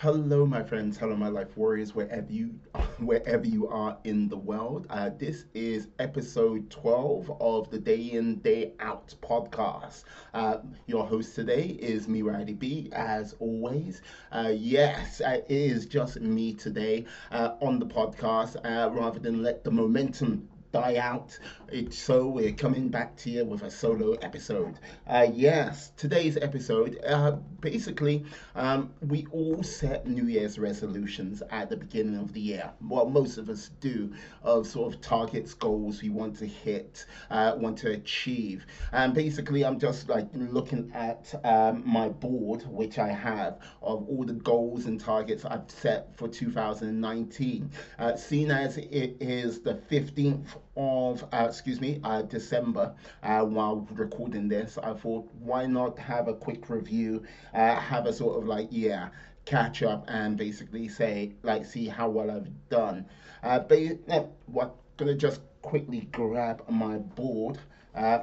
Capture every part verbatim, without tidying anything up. Hello, my friends. Hello, my life warriors, wherever you, wherever you are in the world. Uh, this is episode twelve of the Day In, Day Out podcast. Uh, your host today is me, Riley B, as always. Uh, yes, it is just me today uh, on the podcast, uh, rather than let the momentum die out. It's so we're coming back to you with a solo episode. Uh, yes, today's episode, uh, basically, um, we all set New Year's resolutions at the beginning of the year. Well, most of us do, of sort of targets, goals we want to hit, uh, want to achieve. And basically, I'm just like looking at um, my board, which I have, of all the goals and targets I've set for two thousand nineteen. Uh, seeing as it is the fifteenth of uh, excuse me uh, December, uh, while recording this, I thought, why not have a quick review, uh, have a sort of like yeah catch up, and basically say like see how well I've done. Uh, but uh, what gonna just quickly grab my board. Uh,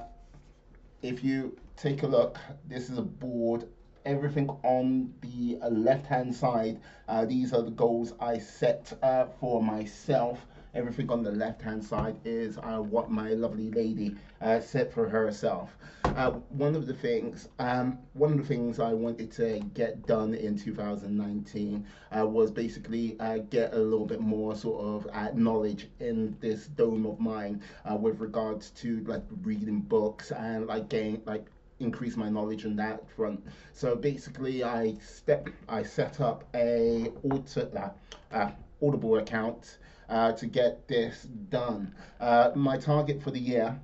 if you take a look, this is a board. Everything on the uh, left hand side. Uh, these are the goals I set uh, for myself. Everything on the left-hand side is uh, what my lovely lady uh, set for herself. Uh, one of the things, um, one of the things I wanted to get done in two thousand nineteen uh, was basically uh, get a little bit more sort of uh, knowledge in this dome of mine uh, with regards to like reading books and like getting like increase my knowledge on that front. So basically, I step, I set up a auto, uh, uh, Audible account. Uh, to get this done. Uh, my target for the year,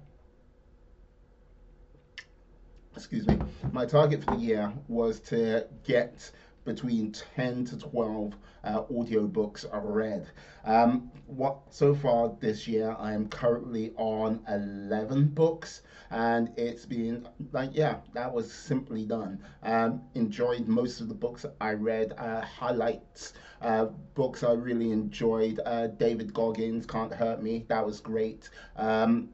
excuse me, my target for the year was to get between ten to twelve uh, audiobooks are read. Um, what so far this year, I am currently on eleven books, and it's been like, yeah, that was simply done. Um, enjoyed most of the books I read, uh, highlights, uh, books I really enjoyed. Uh, David Goggins, Can't Hurt Me, that was great. Um,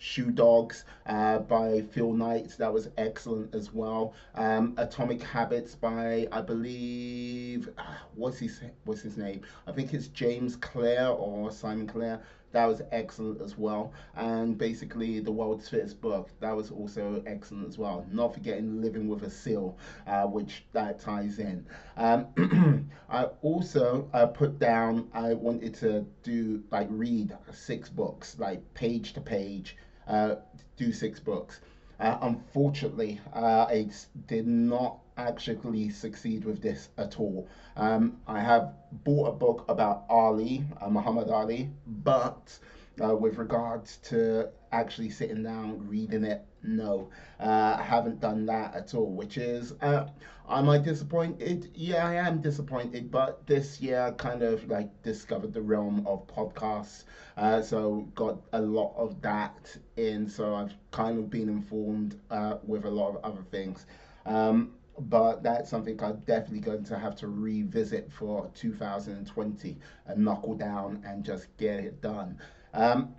Shoe Dogs uh, by Phil Knight, that was excellent as well. Um, Atomic Habits by, I believe, what's his, what's his name? I think it's James Clear or Simon Clear. That was excellent as well. And basically The World's Fittest Book, that was also excellent as well. Not forgetting Living with a Seal, uh, which that ties in. Um, I also uh, put down, I wanted to do, like read six books, like page to page, uh, do six books. Uh, unfortunately, uh, I did not actually succeed with this at all. Um, I have bought a book about Ali, uh, Muhammad Ali, but uh, with regards to actually sitting down, reading it, no, uh, I haven't done that at all, which is, uh, am I disappointed? Yeah, I am disappointed, but this year kind of like discovered the realm of podcasts, uh, so got a lot of that in, so I've kind of been informed uh, with a lot of other things. Um, but that's something I'm definitely going to have to revisit for two thousand twenty and knuckle down and just get it done. Um,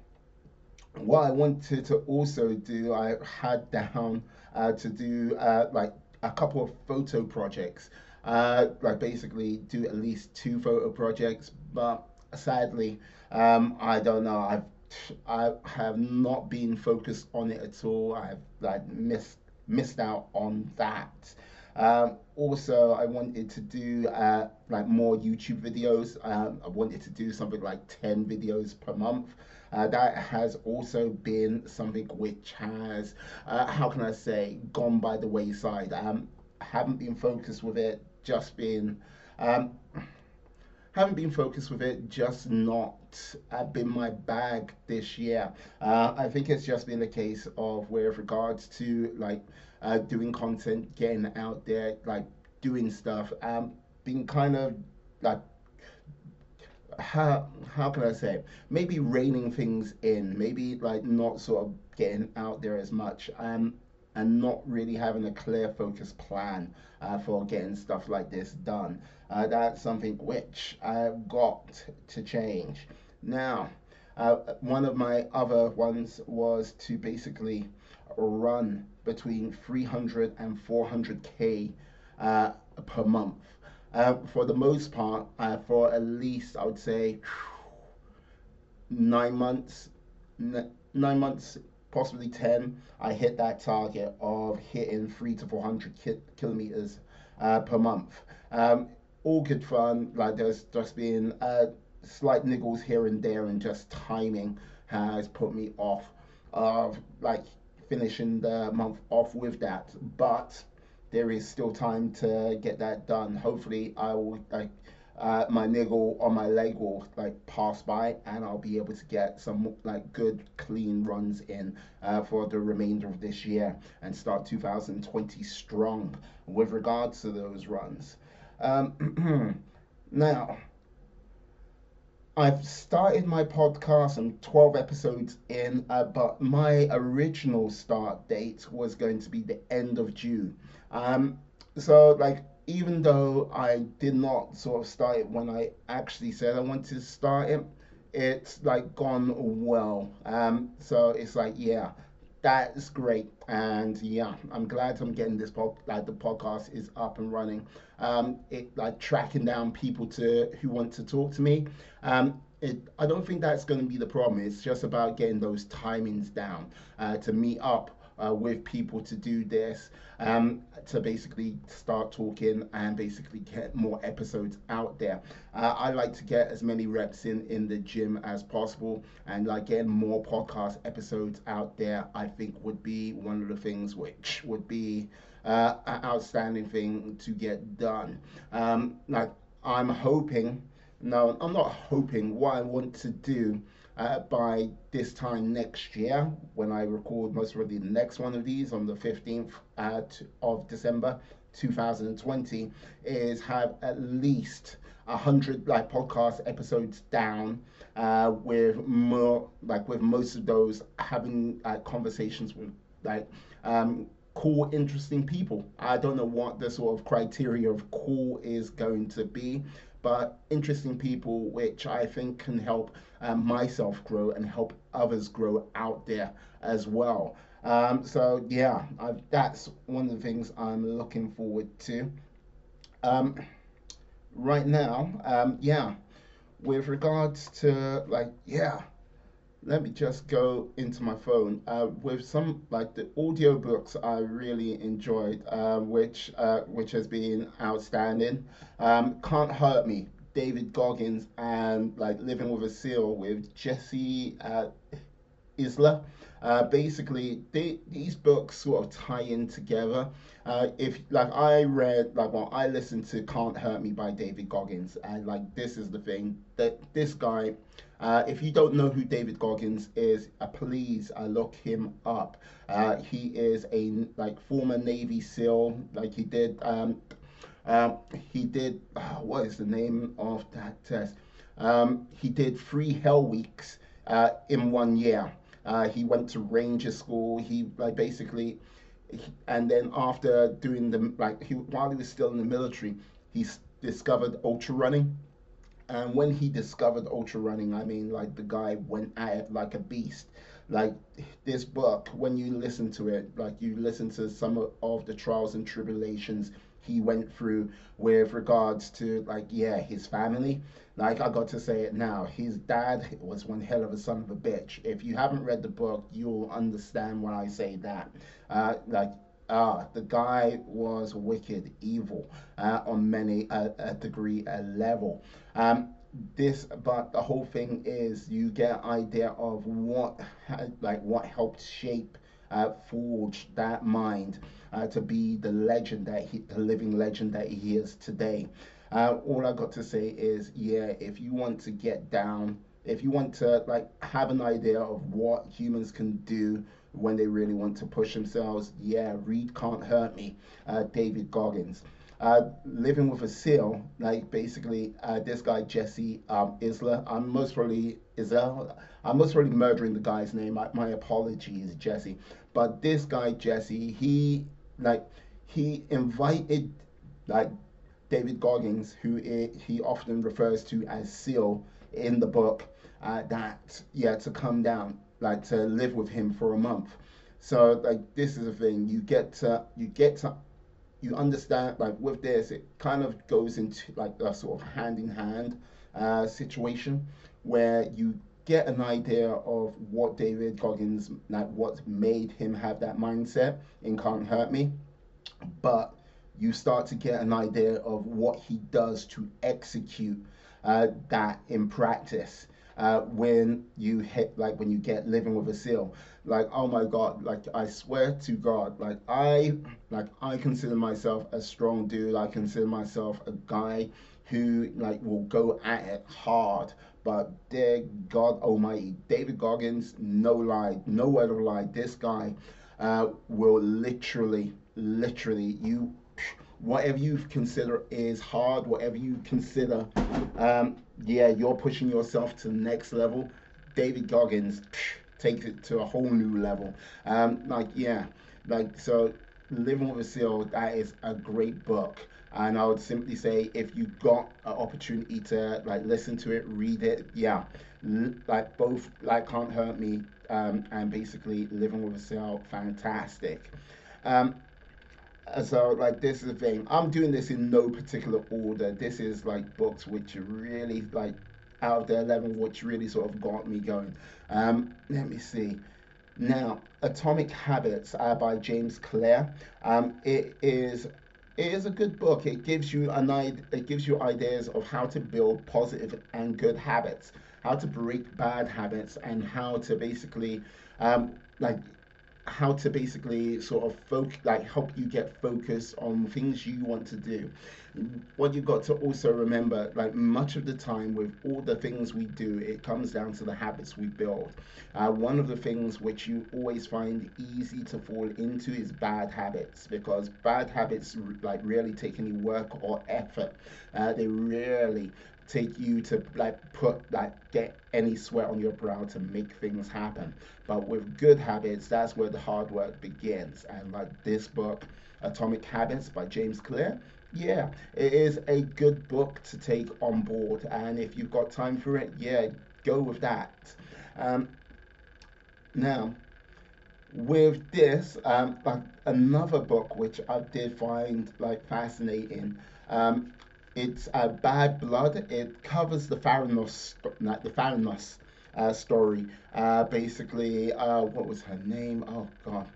what I wanted to also do, I had down uh, to do uh, like a couple of photo projects, uh, like basically do at least two photo projects, but sadly, um, I don't know, I've, I have not been focused on it at all. I've like missed, missed out on that. Um, also, I wanted to do uh, like more YouTube videos. Um, I wanted to do something like ten videos per month. Uh, that has also been something which has, uh, how can I say, gone by the wayside. Um, haven't been focused with it. Just been, um, haven't been focused with it. Just not uh, been my bag this year. Uh, I think it's just been a case of with regards to like. Uh, doing content, getting out there, like doing stuff, um, being kind of like, how how can I say, maybe reining things in, maybe like not sort of getting out there as much, um, and not really having a clear focused plan uh, for getting stuff like this done. Uh, that's something which I've got to change. Now, uh, one of my other ones was to basically run between three hundred and four hundred K uh, per month. uh, for the most part, uh, for at least, I would say, nine months, nine months, possibly ten, I hit that target of hitting three to four hundred ki kilometers uh, per month. Um, all good fun. Like there's just been uh, slight niggles here and there, and just timing has put me off of like finishing the month off with that. But there is still time to get that done. Hopefully, I will. Like, Uh, my niggle or my leg will like pass by, and I'll be able to get some like good clean runs in uh, for the remainder of this year and start two thousand twenty strong with regards to those runs. Um, now, I've started my podcast. I'm twelve episodes in, uh, but my original start date was going to be the end of June. Um, so like. Even though I did not sort of start it when I actually said I wanted to start it, it's like gone well. Um, so it's like, yeah, that's great. And yeah, I'm glad I'm getting this pod, like the podcast is up and running. Um, it like tracking down people to who want to talk to me. Um, it, I don't think that's going to be the problem. It's just about getting those timings down uh, to meet up Uh, with people to do this, um, to basically start talking and basically get more episodes out there. Uh, I like to get as many reps in in the gym as possible, and like getting more podcast episodes out there, I think would be one of the things which would be uh, an outstanding thing to get done. Um, like I'm hoping, no, I'm not hoping. What I want to do. Uh, by this time next year, when I record most of the next one of these on the fifteenth uh, of December two thousand twenty, is have at least a hundred like podcast episodes down, uh, with more like with most of those having uh, conversations with like um, cool, interesting people. I don't know what the sort of criteria of cool is going to be, but interesting people, which I think can help uh, myself grow and help others grow out there as well. Um, so yeah, I've, that's one of the things I'm looking forward to. Um, right now, um, yeah, with regards to like, yeah, let me just go into my phone uh, with some like the audiobooks I really enjoyed, uh, which uh, which has been outstanding. Um, Can't Hurt Me, David Goggins, and like Living with a Seal with Jesse uh, Itzler. Uh, basically, they, these books sort of tie in together. Uh, if like I read, like well, I listened to Can't Hurt Me by David Goggins, and like this is the thing that this guy. Uh, if you don't know who David Goggins is, uh, please uh, look him up. Uh, he is a like former Navy SEAL. Like he did, um, um, he did. Oh, what is the name of that test? Um, he did three hell weeks uh, in one year. Uh, he went to Ranger School. He like basically, he, and then after doing the like, he, while he was still in the military, he discovered ultra running. And when he discovered ultra running, I mean, like the guy went at it like a beast. Like this book, when you listen to it, like you listen to some of the trials and tribulations he went through with regards to like, yeah, his family. Like I got to say it now, his dad was one hell of a son of a bitch. If you haven't read the book, you'll understand when I say that. Uh, like. Ah, the guy was wicked evil uh, on many a, a degree a level. Um, this, but the whole thing is you get an idea of what like what helped shape, uh, forge that mind uh, to be the legend that he, the living legend that he is today. Uh, all I got to say is, yeah, if you want to get down, if you want to like have an idea of what humans can do when they really want to push themselves, yeah, read Can't Hurt Me, uh, David Goggins. Uh, Living with a Seal, like basically uh, this guy Jesse um, Itzler. I'm most probably Itzler. I'm most probably murdering the guy's name. I, my apologies, Jesse. But this guy Jesse, he like he invited like David Goggins, who it, he often refers to as Seal in the book, uh, that yeah to come down. Like to live with him for a month. So like this is a thing you get to you get to you understand, like with this, it kind of goes into like a sort of hand in hand uh, situation where you get an idea of what David Goggins, like what made him have that mindset in Can't Hurt Me, but you start to get an idea of what he does to execute uh, that in practice. Uh, when you hit, like when you get Living with a Seal, like, oh my God, like I swear to God, like I, like I consider myself a strong dude. I consider myself a guy who like will go at it hard, but dear God Almighty, David Goggins, no lie, no word of lie, this guy uh, will literally, literally, you, whatever you consider is hard, whatever you consider, um, yeah, you're pushing yourself to the next level. David Goggins psh, takes it to a whole new level. Um, like, yeah, like, so Living with a Seal, that is a great book. And I would simply say, if you got an opportunity to, like, listen to it, read it, yeah, like, both, like, Can't Hurt Me, um, and basically Living with a Seal, fantastic. Um, So like this is the thing, I'm doing this in no particular order. This is like books which are really like out of their level, which really sort of got me going. Um, let me see. Now, Atomic Habits uh, by James Clear. Um, it is it is a good book. It gives you an idea, it gives you ideas of how to build positive and good habits, how to break bad habits, and how to basically um, like. how to basically sort of folk like help you get focused on things you want to do. What you've got to also remember, like much of the time with all the things we do, it comes down to the habits we build. Uh, one of the things which you always find easy to fall into is bad habits, because bad habits like rarely take any work or effort. Uh, they rarely take you to like put like get any sweat on your brow to make things happen. But with good habits, that's where the hard work begins. And like this book, Atomic Habits by James Clear, yeah, it is a good book to take on board. And if you've got time for it, yeah, go with that. Um, now, with this, um, like another book which I did find like fascinating. Um, It's uh, Bad Blood. It covers the Theranos, like the Theranos uh, story. Uh, basically, uh, what was her name? Oh God,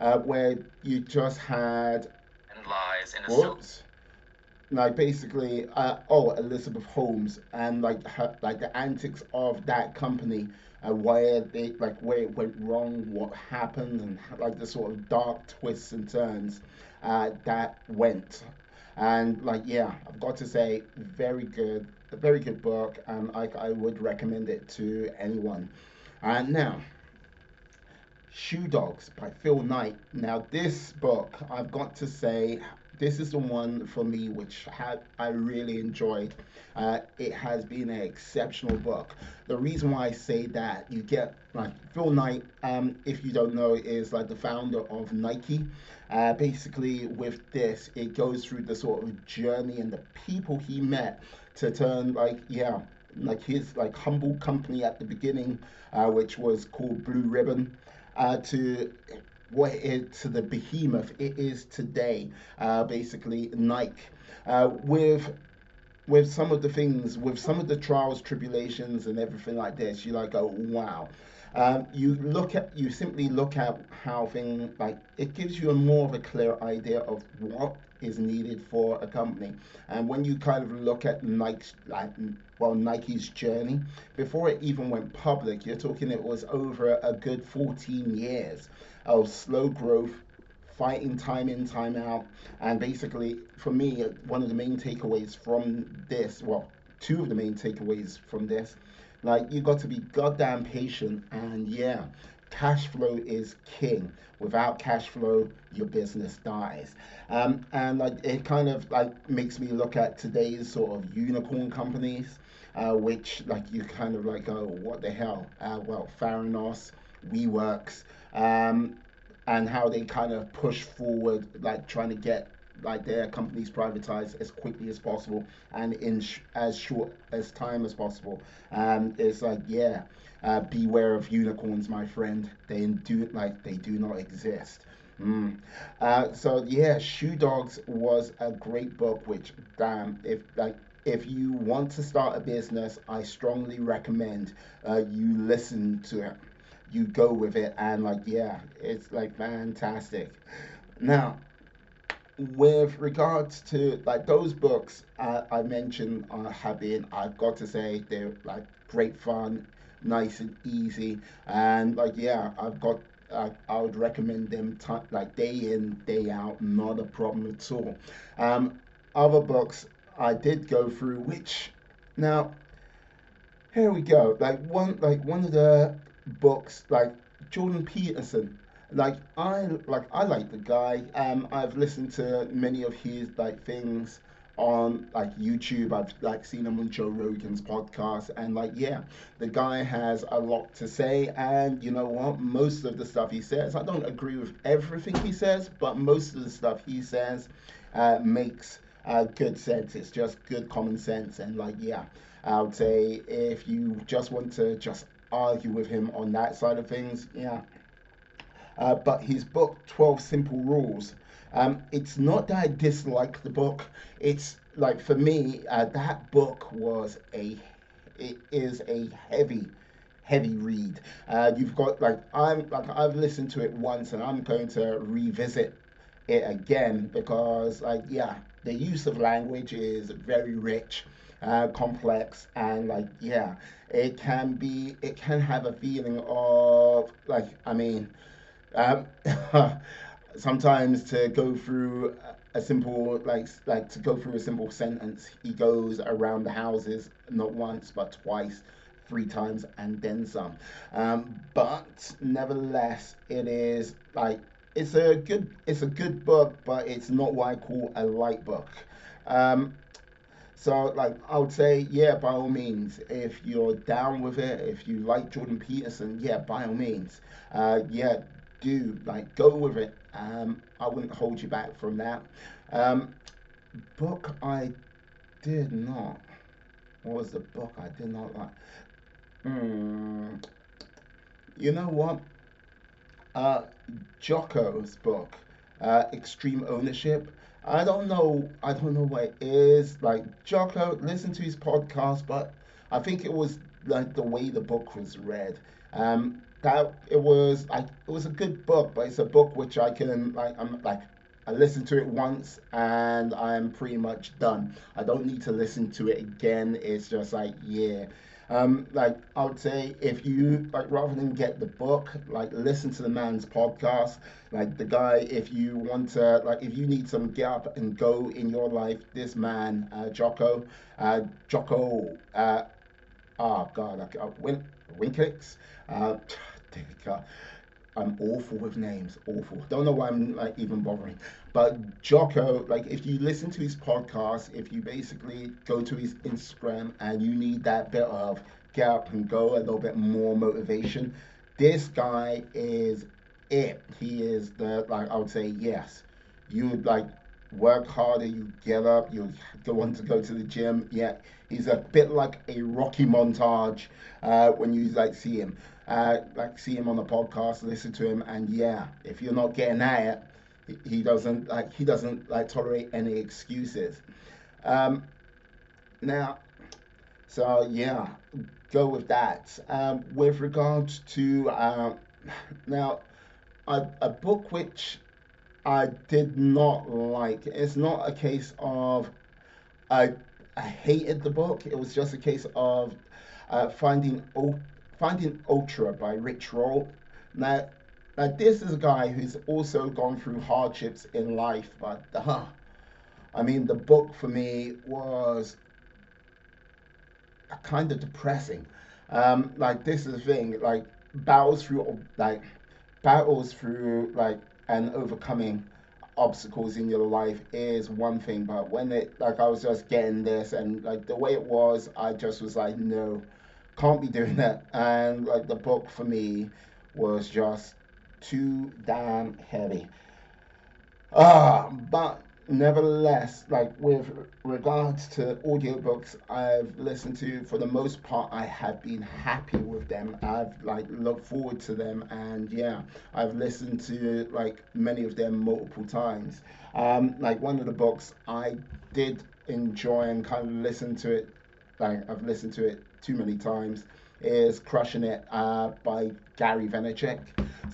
uh, where you just had and lies in a silk. Like basically, uh, oh Elizabeth Holmes, and like her, like the antics of that company, uh, where they like where it went wrong, what happened, and like the sort of dark twists and turns uh, that went. And like yeah, I've got to say, very good, a very good book, and I, I would recommend it to anyone. And uh, now, Shoe Dogs by Phil Knight. Now this book, I've got to say, this is the one for me which had I really enjoyed. Uh, it has been an exceptional book. The reason why I say that, you get like Phil Knight, um, if you don't know, is like the founder of Nike. Uh, basically, with this, it goes through the sort of journey and the people he met to turn like yeah, like his like humble company at the beginning, uh, which was called Blue Ribbon, uh, to what it to the behemoth it is today. Uh, basically, Nike, uh, with with some of the things, with some of the trials, tribulations, and everything like this, you like go, wow. Um, you look at, you simply look at how things, like, it gives you a more of a clear idea of what is needed for a company. And when you kind of look at Nike's, like, well, Nike's journey, before it even went public, you're talking it was over a good fourteen years of slow growth, fighting time in, time out. And basically, for me, one of the main takeaways from this, well, two of the main takeaways from this, like you got to be goddamn patient, and yeah, cash flow is king. Without cash flow, your business dies. Um, and like it kind of like makes me look at today's sort of unicorn companies, uh, which like you kind of like go, what the hell? Uh, well, Theranos, WeWorks, um, and how they kind of push forward, like trying to get like their companies privatized as quickly as possible and in sh as short as time as possible. Um, it's like yeah, uh, beware of unicorns, my friend. They do like they do not exist. Mm. Uh, so yeah, Shoe Dogs was a great book, which damn, if like if you want to start a business, I strongly recommend uh, you listen to it, you go with it, and like yeah, it's like fantastic. Now, with regards to like those books uh, I mentioned uh, have been, I've got to say they're like great fun, nice and easy, and like yeah, I've got. I, I would recommend them t like day in, day out, not a problem at all. Um, other books I did go through, which now here we go. Like one, like one of the books, like Jordan Peterson. Like I, like I like the guy. Um, I've listened to many of his like things on like YouTube. I've like seen him on Joe Rogan's podcast, and like yeah, the guy has a lot to say, and you know what, most of the stuff he says, I don't agree with everything he says, but most of the stuff he says uh, makes uh, good sense. It's just good common sense, and like yeah, I would say if you just want to just argue with him on that side of things, yeah. Uh, but his book twelve Simple Rules, Um, it's not that I dislike the book. It's like for me, uh, that book was a, it is a heavy, heavy read. Uh, you've got like I'm like I've listened to it once, and I'm going to revisit it again because like yeah, the use of language is very rich, uh, complex, and like yeah, it can be it can have a feeling of like I mean, um. Sometimes to go through a simple like like to go through a simple sentence, he goes around the houses not once but twice, three times, and then some. Um, but nevertheless, it is like it's a good it's a good book, but it's not what I call a light book. Um, so like I would say yeah, by all means, if you're down with it, if you like Jordan Peterson, yeah, by all means, uh, yeah. Do like go with it. um I wouldn't hold you back from that. Um book I did not, what was the book I did not like? Mm, you know what, uh Jocko's book, uh Extreme Ownership. I don't know I don't know what it is. Like Jocko, listen to his podcast, but I think it was like the way the book was read. um That it was like it was a good book, but it's a book which I can like I'm like I listened to it once and I'm pretty much done. I don't need to listen to it again. It's just like yeah, um, like I would say if you like rather than get the book, like listen to the man's podcast. Like the guy, if you want to like if you need some get up and go in your life, this man uh, Jocko, uh, Jocko, uh, oh god, like uh, Win Winkix, uh. I'm awful with names, awful. Don't know why I'm like even bothering. But Jocko, like if you listen to his podcast, if you basically go to his Instagram and you need that bit of get up and go, a little bit more motivation, this guy is it. He is the like I would say yes. You would like work harder, you get up, you want to go to the gym. Yeah, he's a bit like a Rocky montage uh, when you like see him. Uh, like see him on the podcast, listen to him, and yeah, if you're not getting at it, he doesn't like he doesn't like tolerate any excuses. Um, now, so yeah, go with that. Um, with regards to uh, now, a, a book which I did not like. It's not a case of I I hated the book. It was just a case of uh, finding old. Finding Ultra by Rich Roll. Now, now, this is a guy who's also gone through hardships in life, but uh, I mean, the book for me was kind of depressing. Um, like, this is the thing, like, battles through, like, battles through, like, and overcoming obstacles in your life is one thing, but when it, like, I was just getting this, and, like, the way it was, I just was like, no. Can't be doing that, and like the book for me was just too damn heavy. Ah, uh, but nevertheless, like with regards to audiobooks I've listened to, for the most part I have been happy with them. I've like looked forward to them, and yeah, I've listened to like many of them multiple times. Um, like one of the books I did enjoy and kind of listened to it, like I've listened to it too many times, is Crushing It uh, by Gary Vaynerchuk.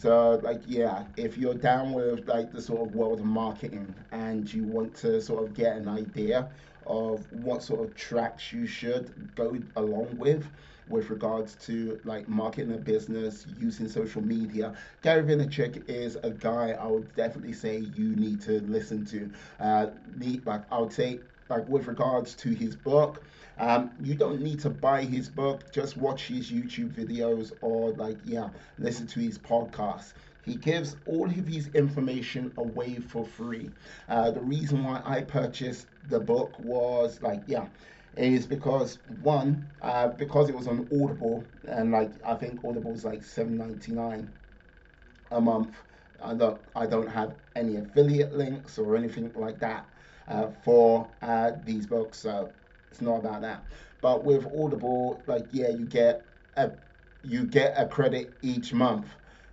So like, yeah, if you're down with like the sort of world of marketing and you want to sort of get an idea of what sort of tracks you should go along with with regards to like marketing a business using social media, Gary Vaynerchuk is a guy I would definitely say you need to listen to. Uh, the, like I would say like with regards to his book, Um, you don't need to buy his book, just watch his YouTube videos or like, yeah, listen to his podcast. He gives all of his information away for free. Uh, the reason why I purchased the book was like, yeah, is because one, uh, because it was on Audible, and like, I think Audible's like seven ninety-nine a month. I don't, I don't have any affiliate links or anything like that uh, for uh, these books. So it's not about that. But with Audible, like, yeah, you get a you get a credit each month.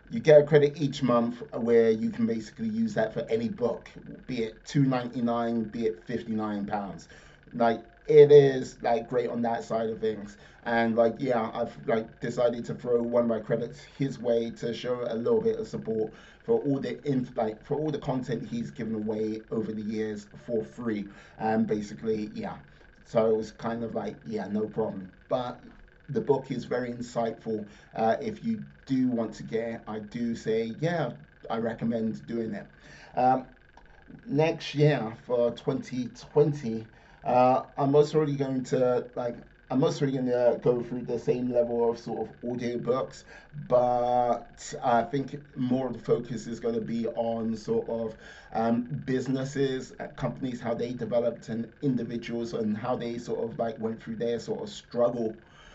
You get a credit each month where you can basically use that for any book, be it two ninety-nine, be it fifty-nine pounds. Like, it is like great on that side of things. And like, yeah, I've like decided to throw one of my credits his way to show a little bit of support for all the inf- like for all the content he's given away over the years for free. And basically, yeah. So it was kind of like, yeah, no problem. But the book is very insightful. Uh, if you do want to get it, I do say, yeah, I recommend doing it. Um, next year for twenty twenty, uh, I'm also already going to like, I'm not really going to go through the same level of sort of audiobooks, but I think more of the focus is going to be on sort of um, businesses, companies, how they developed, and individuals and how they sort of like went through their sort of struggle.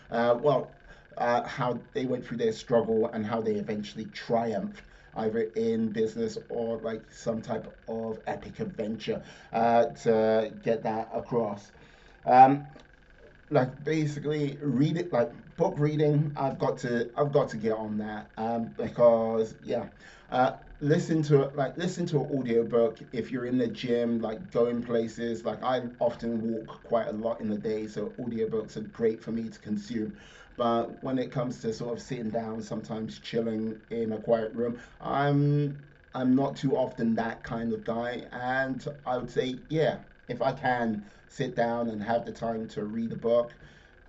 Uh, well, uh, how they went through their struggle and how they eventually triumphed, either in business or like some type of epic adventure uh, to get that across. Um, Like basically read it like book reading. I've got to I've got to get on that um, because yeah, uh, listen to like listen to an audiobook if you're in the gym, like going places. Like I often walk quite a lot in the day, so audiobooks are great for me to consume. But when it comes to sort of sitting down, sometimes chilling in a quiet room, I'm I'm not too often that kind of guy, and I would say yeah. If I can sit down and have the time to read a book,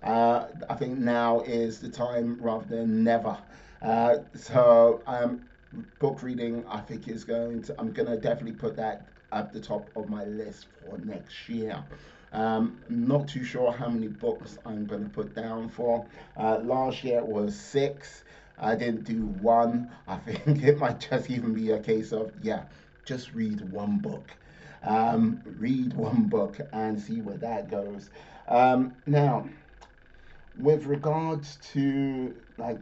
uh, I think now is the time rather than never. Uh, so um, book reading, I think is going to, I'm going to definitely put that at the top of my list for next year. Um, not too sure how many books I'm going to put down for. Uh, last year it was six. I didn't do one. I think it might just even be a case of, yeah, just read one book. Um, read one book and see where that goes. Um, now, with regards to like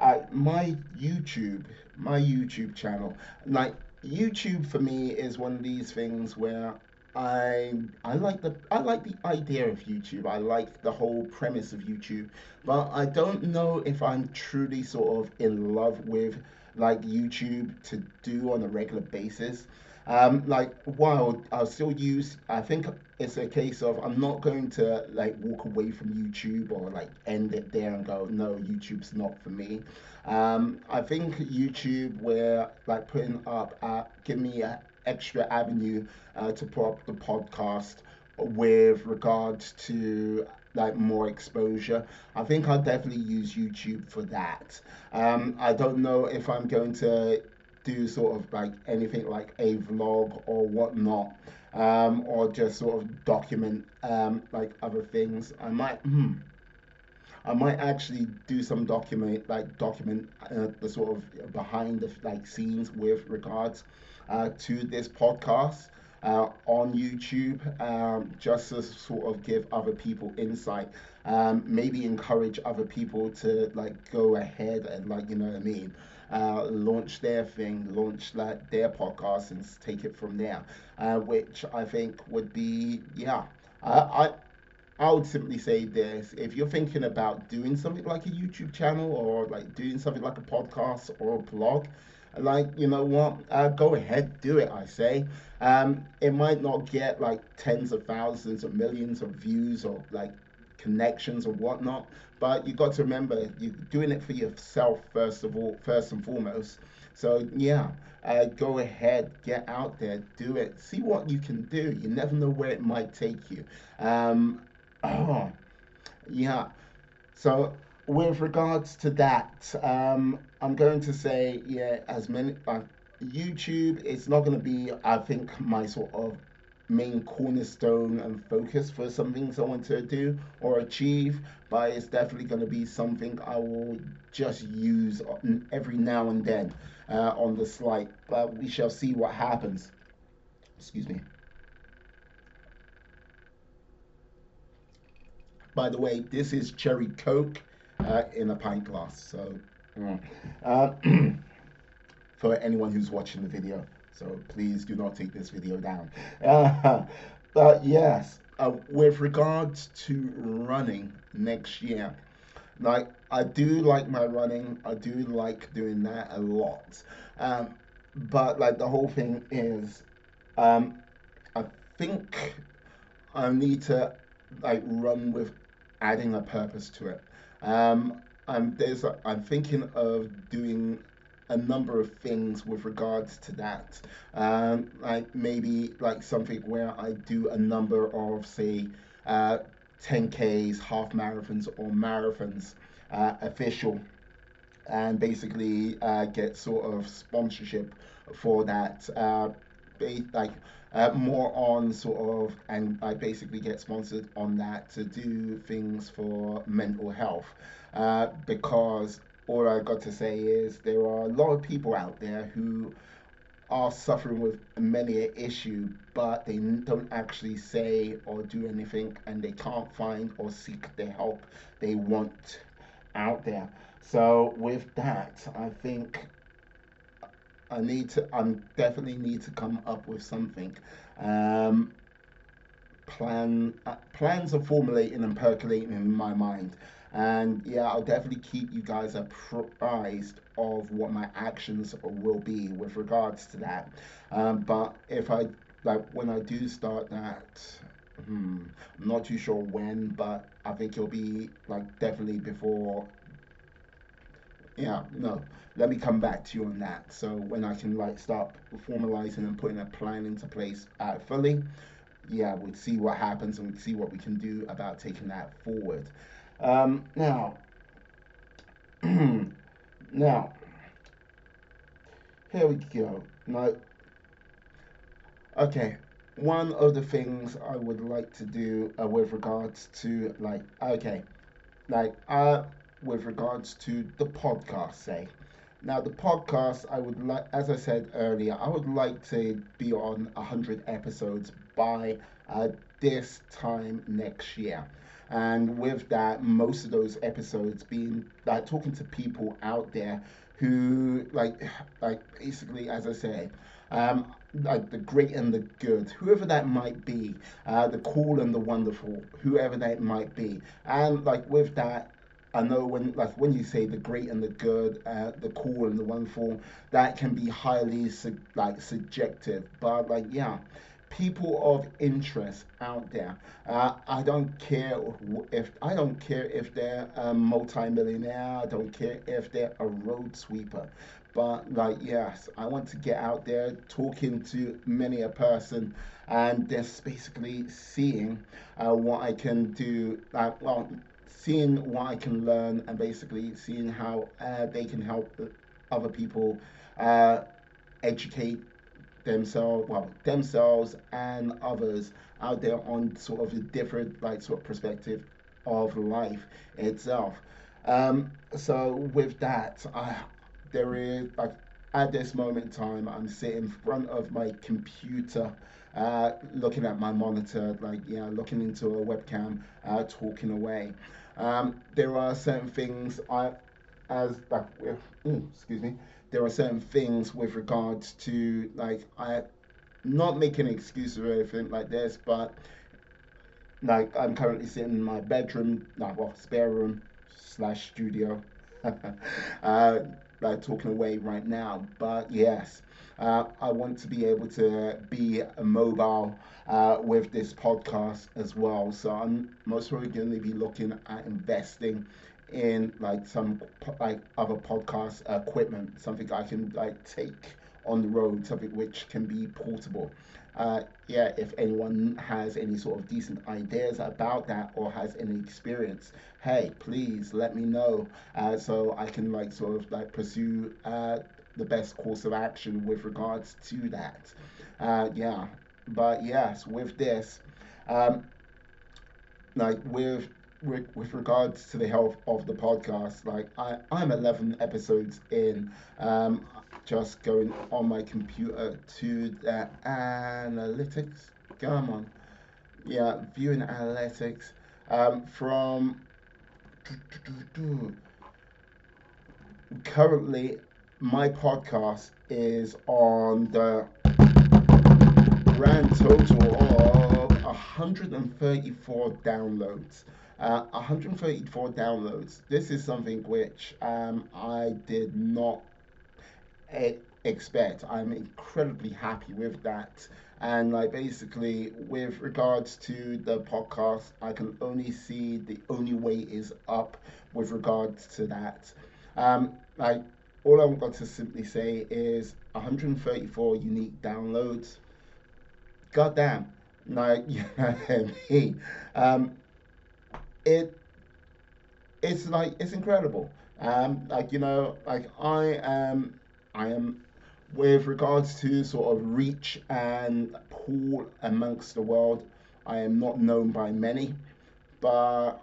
uh, my YouTube, my YouTube channel, like YouTube for me is one of these things where I I like the I like the idea of YouTube. I like the whole premise of YouTube, but I don't know if I'm truly sort of in love with like YouTube to do on a regular basis. Um, like while I'll still use, I think it's a case of I'm not going to like walk away from YouTube or like end it there and go, no, YouTube's not for me. Um, I think YouTube were like putting up, uh, give me an extra avenue uh, to put up the podcast with regards to like more exposure. I think I'll definitely use YouTube for that. Um, I don't know if I'm going to do sort of like anything like a vlog or whatnot, um, or just sort of document um, like other things. I might, hmm, I might actually do some document like document uh, the sort of behind the like scenes with regards uh, to this podcast uh, on YouTube, um, just to sort of give other people insight. Um, maybe encourage other people to like go ahead and like you know what I mean. uh, launch their thing, launch like their podcast, and take it from there, uh, which I think would be, yeah, uh, I I would simply say this: if you're thinking about doing something like a YouTube channel, or like doing something like a podcast or a blog, like, you know what, uh, go ahead, do it, I say. Um, it might not get like tens of thousands or millions of views or like connections or whatnot, but you got to remember, you're doing it for yourself first of all, first and foremost. So yeah, uh, go ahead, get out there, do it, see what you can do. You never know where it might take you. Um, oh, yeah. So with regards to that, um, I'm going to say, yeah, as many uh, YouTube, it's not going to be, I think, my sort of main cornerstone and focus for something I want to do or achieve, but it's definitely going to be something I will just use every now and then uh, on the slide, but we shall see what happens. Excuse me. By the way, this is cherry Coke uh, in a pint glass, so mm. uh, for anyone who's watching the video, so please do not take this video down. Uh, but yes, uh, with regards to running next year, like, I do like my running, I do like doing that a lot, um, but like the whole thing is, um, I think I need to like run with adding a purpose to it. Um, I'm there's I'm thinking of doing a number of things with regards to that. Um, like maybe like something where I do a number of, say, uh, ten Ks, half marathons, or marathons uh, official, and basically uh, get sort of sponsorship for that. Uh, like uh, more on sort of, and I basically get sponsored on that to do things for mental health, uh, because all I got to say is there are a lot of people out there who are suffering with many an issue, but they don't actually say or do anything, and they can't find or seek the help they want out there. So with that, I think I need to, I definitely need to come up with something. Um, plan, uh, plans are formulating and percolating in my mind. And yeah, I'll definitely keep you guys apprised of what my actions will be with regards to that. Um, but if I, like when I do start that, hmm, I'm not too sure when, but I think it'll be like definitely before. Yeah, no, let me come back to you on that. So when I can like start formalizing and putting a plan into place uh, fully, yeah, we'll see what happens, and we'll see what we can do about taking that forward. Um, now, now, here we go. Now, okay, one of the things I would like to do uh, with regards to like, okay, like, uh, with regards to the podcast, say. Now the podcast, I would like, as I said earlier, I would like to be on one hundred episodes by uh, this time next year. And with that, most of those episodes being like talking to people out there who like, like basically, as I say, um, like the great and the good, whoever that might be, uh, the cool and the wonderful, whoever that might be. And like with that, I know when like when you say the great and the good, uh, the cool and the wonderful, that can be highly sub like subjective. But like, yeah, people of interest out there. Uh, I don't care if I don't care if they're a multi-millionaire. I don't care if they're a road sweeper. But like, yes, I want to get out there talking to many a person, and just basically seeing uh, what I can do. Like, well, seeing what I can learn, and basically seeing how uh, they can help other people uh, educate themselves, well, themselves and others out there on sort of a different, like, sort of perspective of life itself. Um, so with that, I, there is, like, at this moment in time, I'm sitting in front of my computer, uh, looking at my monitor, like, yeah, looking into a webcam, uh, talking away. Um, there are certain things I, as like, excuse me, there are certain things with regards to, like, I not making excuses or anything like this, but like I'm currently sitting in my bedroom, like, well, spare room slash studio, uh, like talking away right now. But yes, uh, I want to be able to be mobile uh, with this podcast as well. So I'm most probably going to be looking at investing in like some like other podcast equipment, something I can like take on the road, something which can be portable. Uh, yeah, if anyone has any sort of decent ideas about that or has any experience, hey, please let me know, uh, so I can like sort of like pursue uh, the best course of action with regards to that. Uh, yeah, but yes, with this, um, like with, with with regards to the health of the podcast, like I I'm eleven episodes in. Um, just going on my computer to the analytics, come on, yeah, viewing analytics, um, from currently my podcast is on the grand total of one hundred thirty-four downloads. Uh, one hundred thirty-four downloads. This is something which um, I did not expect. I'm incredibly happy with that, and like basically with regards to the podcast, I can only see the only way is up with regards to that. Um, like all I've got to simply say is one hundred thirty-four unique downloads. Goddamn, like, you know what I mean? Um, it it's like it's incredible. Um, like you know, like I am. I am, with regards to sort of reach and pull amongst the world, I am not known by many, but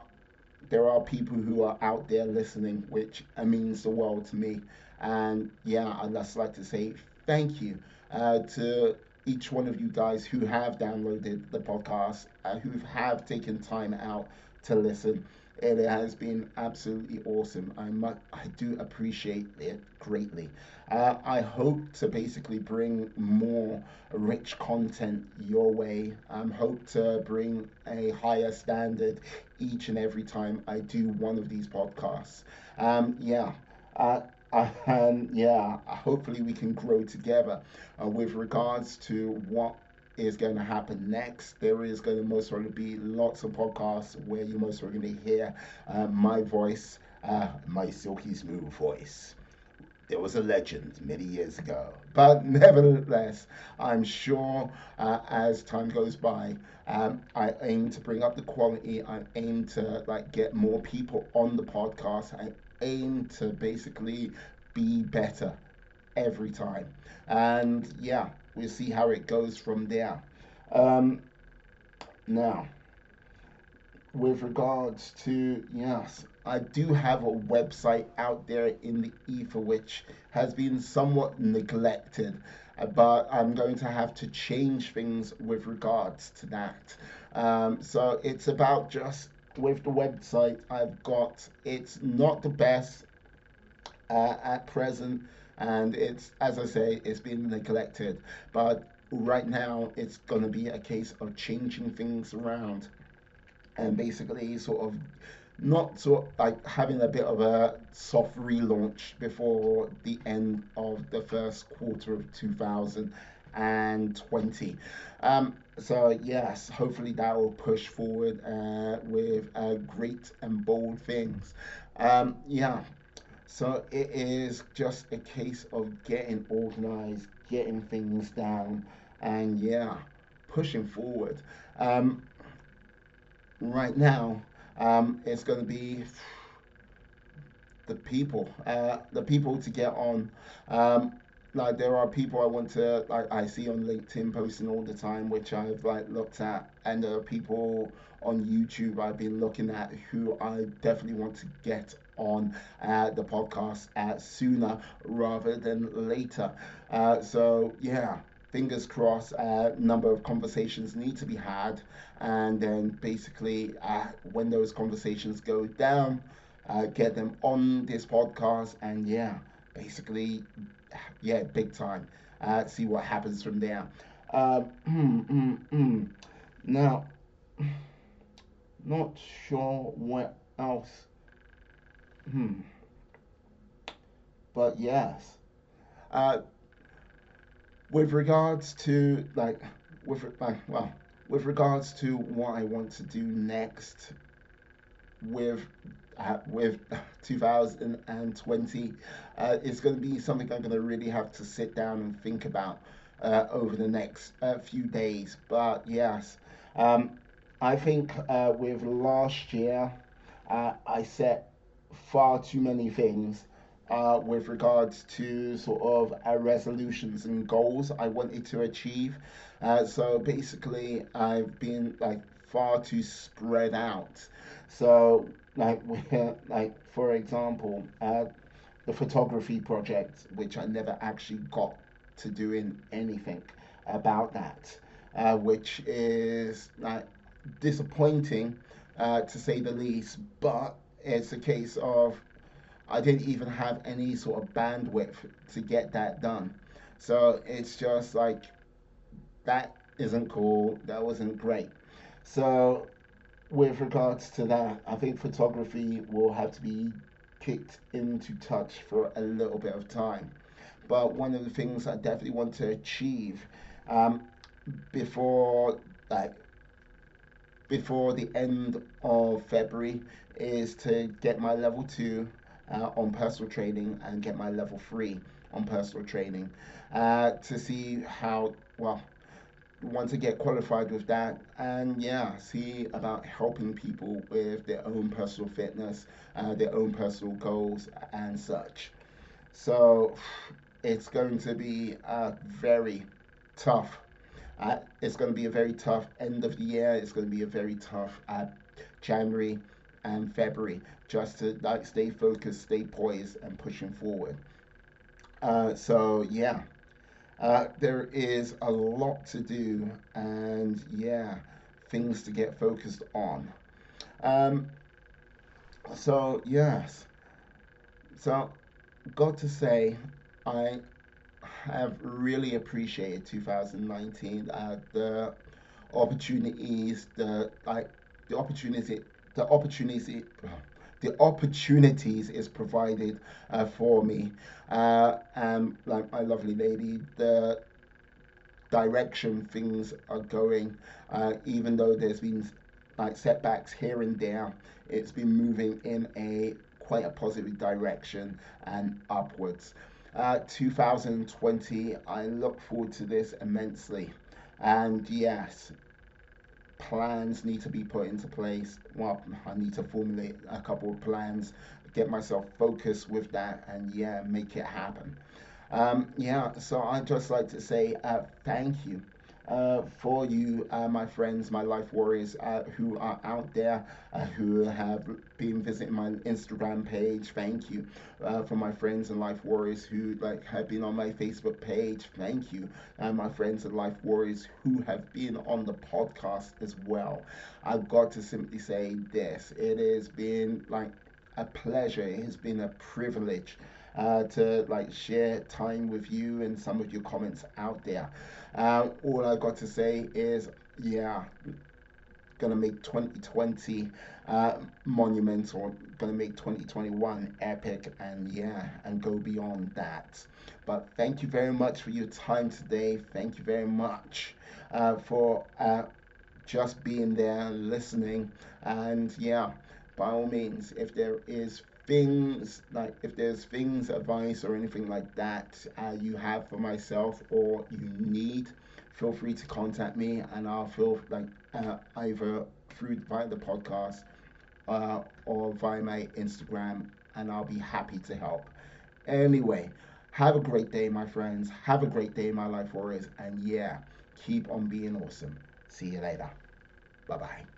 there are people who are out there listening, which means the world to me. And yeah, I'd just like to say thank you uh, to each one of you guys who have downloaded the podcast, uh, who have taken time out to listen. It has been absolutely awesome. I much, I do appreciate it greatly. Uh, I hope to basically bring more rich content your way. I um, hope to bring a higher standard each and every time I do one of these podcasts. Um, yeah, uh, I, um, yeah. Hopefully we can grow together uh, with regards to what is going to happen next. There is going to most probably be lots of podcasts where you most are going to hear uh, my voice, uh, my silky smooth voice. There was a legend many years ago, but nevertheless, I'm sure uh, as time goes by, um, I aim to bring up the quality. I aim to like get more people on the podcast. I aim to basically be better every time, and yeah. We'll see how it goes from there. Um, now, with regards to, yes, I do have a website out there in the ether which has been somewhat neglected, but I'm going to have to change things with regards to that. Um, so it's about just with the website I've got. It's not the best uh, at present. And it's, as I say, it's been neglected, but right now it's going to be a case of changing things around and basically sort of not sort of like having a bit of a soft relaunch before the end of the first quarter of two thousand twenty. Um, so yes, hopefully that will push forward uh, with uh, great and bold things. Um, yeah. So it is just a case of getting organized, getting things down, and yeah, pushing forward. Um, right now, um, it's going to be the people, uh, the people to get on. Um, like there are people I want to, like I see on LinkedIn posting all the time, which I've like looked at, and there are people on YouTube I've been looking at who I definitely want to get on uh, the podcast uh, sooner rather than later. Uh, so yeah, fingers crossed, a uh, number of conversations need to be had, and then basically uh, when those conversations go down, uh, get them on this podcast, and yeah, basically yeah, big time. Uh, see what happens from there. Uh, mm, mm, mm. Now, not sure what else. Hmm. But yes, uh, with regards to like, with like, well, with regards to what I want to do next with uh, with two thousand twenty, uh, it's going to be something I'm going to really have to sit down and think about uh, over the next uh, few days. But yes, um, I think uh, with last year, uh, I set far too many things uh, with regards to sort of uh, resolutions and goals I wanted to achieve. Uh, so basically, I've been like far too spread out. So like, like for example, uh, the photography project, which I never actually got to doing anything about that, uh, which is like disappointing uh, to say the least, but it's a case of I didn't even have any sort of bandwidth to get that done. So it's just like, that isn't cool, that wasn't great. So with regards to that, I think photography will have to be kicked into touch for a little bit of time. But one of the things I definitely want to achieve um, before like before the end of February is to get my level two uh, on personal training and get my level three on personal training uh, to see how, well, once I get qualified with that, and yeah, see about helping people with their own personal fitness, uh, their own personal goals and such. So it's going to be a very tough, uh, it's going to be a very tough end of the year. It's going to be a very tough uh, January and February, just to like stay focused, stay poised and pushing forward. Uh, so yeah. Uh, there is a lot to do, and yeah, things to get focused on. Um, so yes, so got to say, I have really appreciated two thousand nineteen. Uh, the opportunities, the like, the opportunity, the opportunity, the opportunities is provided uh, for me, uh, and like my lovely lady, the direction things are going, uh, even though there's been like setbacks here and there, it's been moving in a quite a positive direction and upwards. uh, two thousand twenty, I look forward to this immensely, and yes, plans need to be put into place. Well, I need to formulate a couple of plans, get myself focused with that, and yeah, make it happen. Um, yeah, so I'd just like to say uh, thank you uh, for you, uh, my friends, my life warriors uh, who are out there, uh, who have been visiting my Instagram page. Thank you uh, for my friends and life warriors who like have been on my Facebook page. Thank you, and uh, my friends and life warriors who have been on the podcast as well. I've got to simply say this: it has been like a pleasure. It has been a privilege Uh, to like share time with you and some of your comments out there. Uh, all I've got to say is, yeah, gonna make twenty twenty uh, monumental, gonna make twenty twenty-one epic, and yeah, and go beyond that. But thank you very much for your time today. Thank you very much uh, for uh, just being there, listening, and yeah, by all means, if there is things like if there's things, advice or anything like that uh, you have for myself or you need, feel free to contact me, and I'll feel like uh, either through via the podcast uh, or via my Instagram, and I'll be happy to help. Anyway, have a great day, my friends. Have a great day, my life warriors, and yeah, keep on being awesome. See you later. Bye bye.